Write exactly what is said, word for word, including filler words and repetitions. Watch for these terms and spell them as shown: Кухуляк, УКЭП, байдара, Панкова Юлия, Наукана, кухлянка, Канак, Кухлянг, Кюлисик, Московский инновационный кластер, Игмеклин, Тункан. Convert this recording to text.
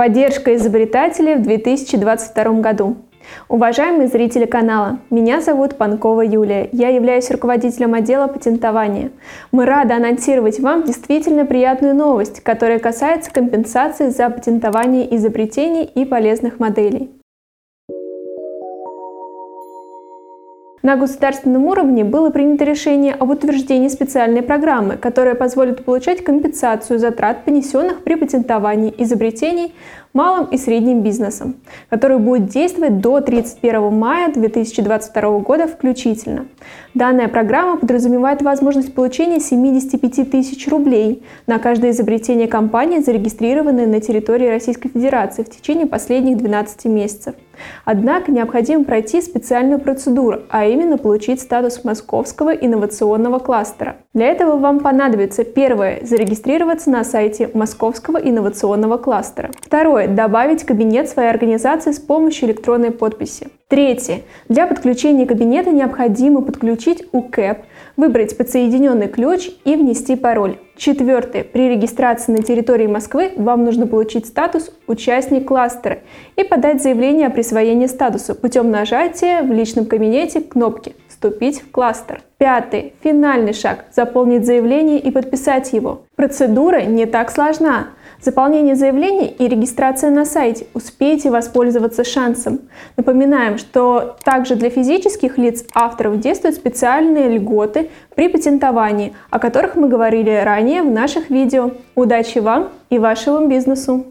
Поддержка изобретателей в две тысячи двадцать втором году. Уважаемые зрители канала, меня зовут Панкова Юлия, я являюсь руководителем отдела патентования. Мы рады анонсировать вам действительно приятную новость, которая касается компенсации за патентование изобретений и полезных моделей. На государственном уровне было принято решение об утверждении специальной программы, которая позволит получать компенсацию затрат, понесенных при патентовании изобретений малым и средним бизнесом, который будет действовать до тридцать первого мая две тысячи двадцать второго года включительно. Данная программа подразумевает возможность получения семидесяти пяти тысяч рублей на каждое изобретение компании, зарегистрированной на территории Российской Федерации в течение последних двенадцати месяцев. Однако необходимо пройти специальную процедуру, а именно получить статус Московского инновационного кластера. Для этого вам понадобится: первое, зарегистрироваться на сайте Московского инновационного кластера; второе, добавить кабинет своей организации с помощью электронной подписи; третье, для подключения кабинета необходимо подключить УКЭП, выбрать подсоединенный ключ и внести пароль; четвертое, при регистрации на территории Москвы вам нужно получить статус «Участник кластера» и подать заявление о присвоении статуса путем нажатия в личном кабинете кнопки «Вступить в кластер». Пятый, финальный шаг – заполнить заявление и подписать его. Процедура не так сложна. Заполнение заявлений и регистрация на сайте. Успейте воспользоваться шансом. Напоминаем, что также для физических лиц авторов действуют специальные льготы при патентовании, о которых мы говорили ранее в наших видео. Удачи вам и вашему бизнесу!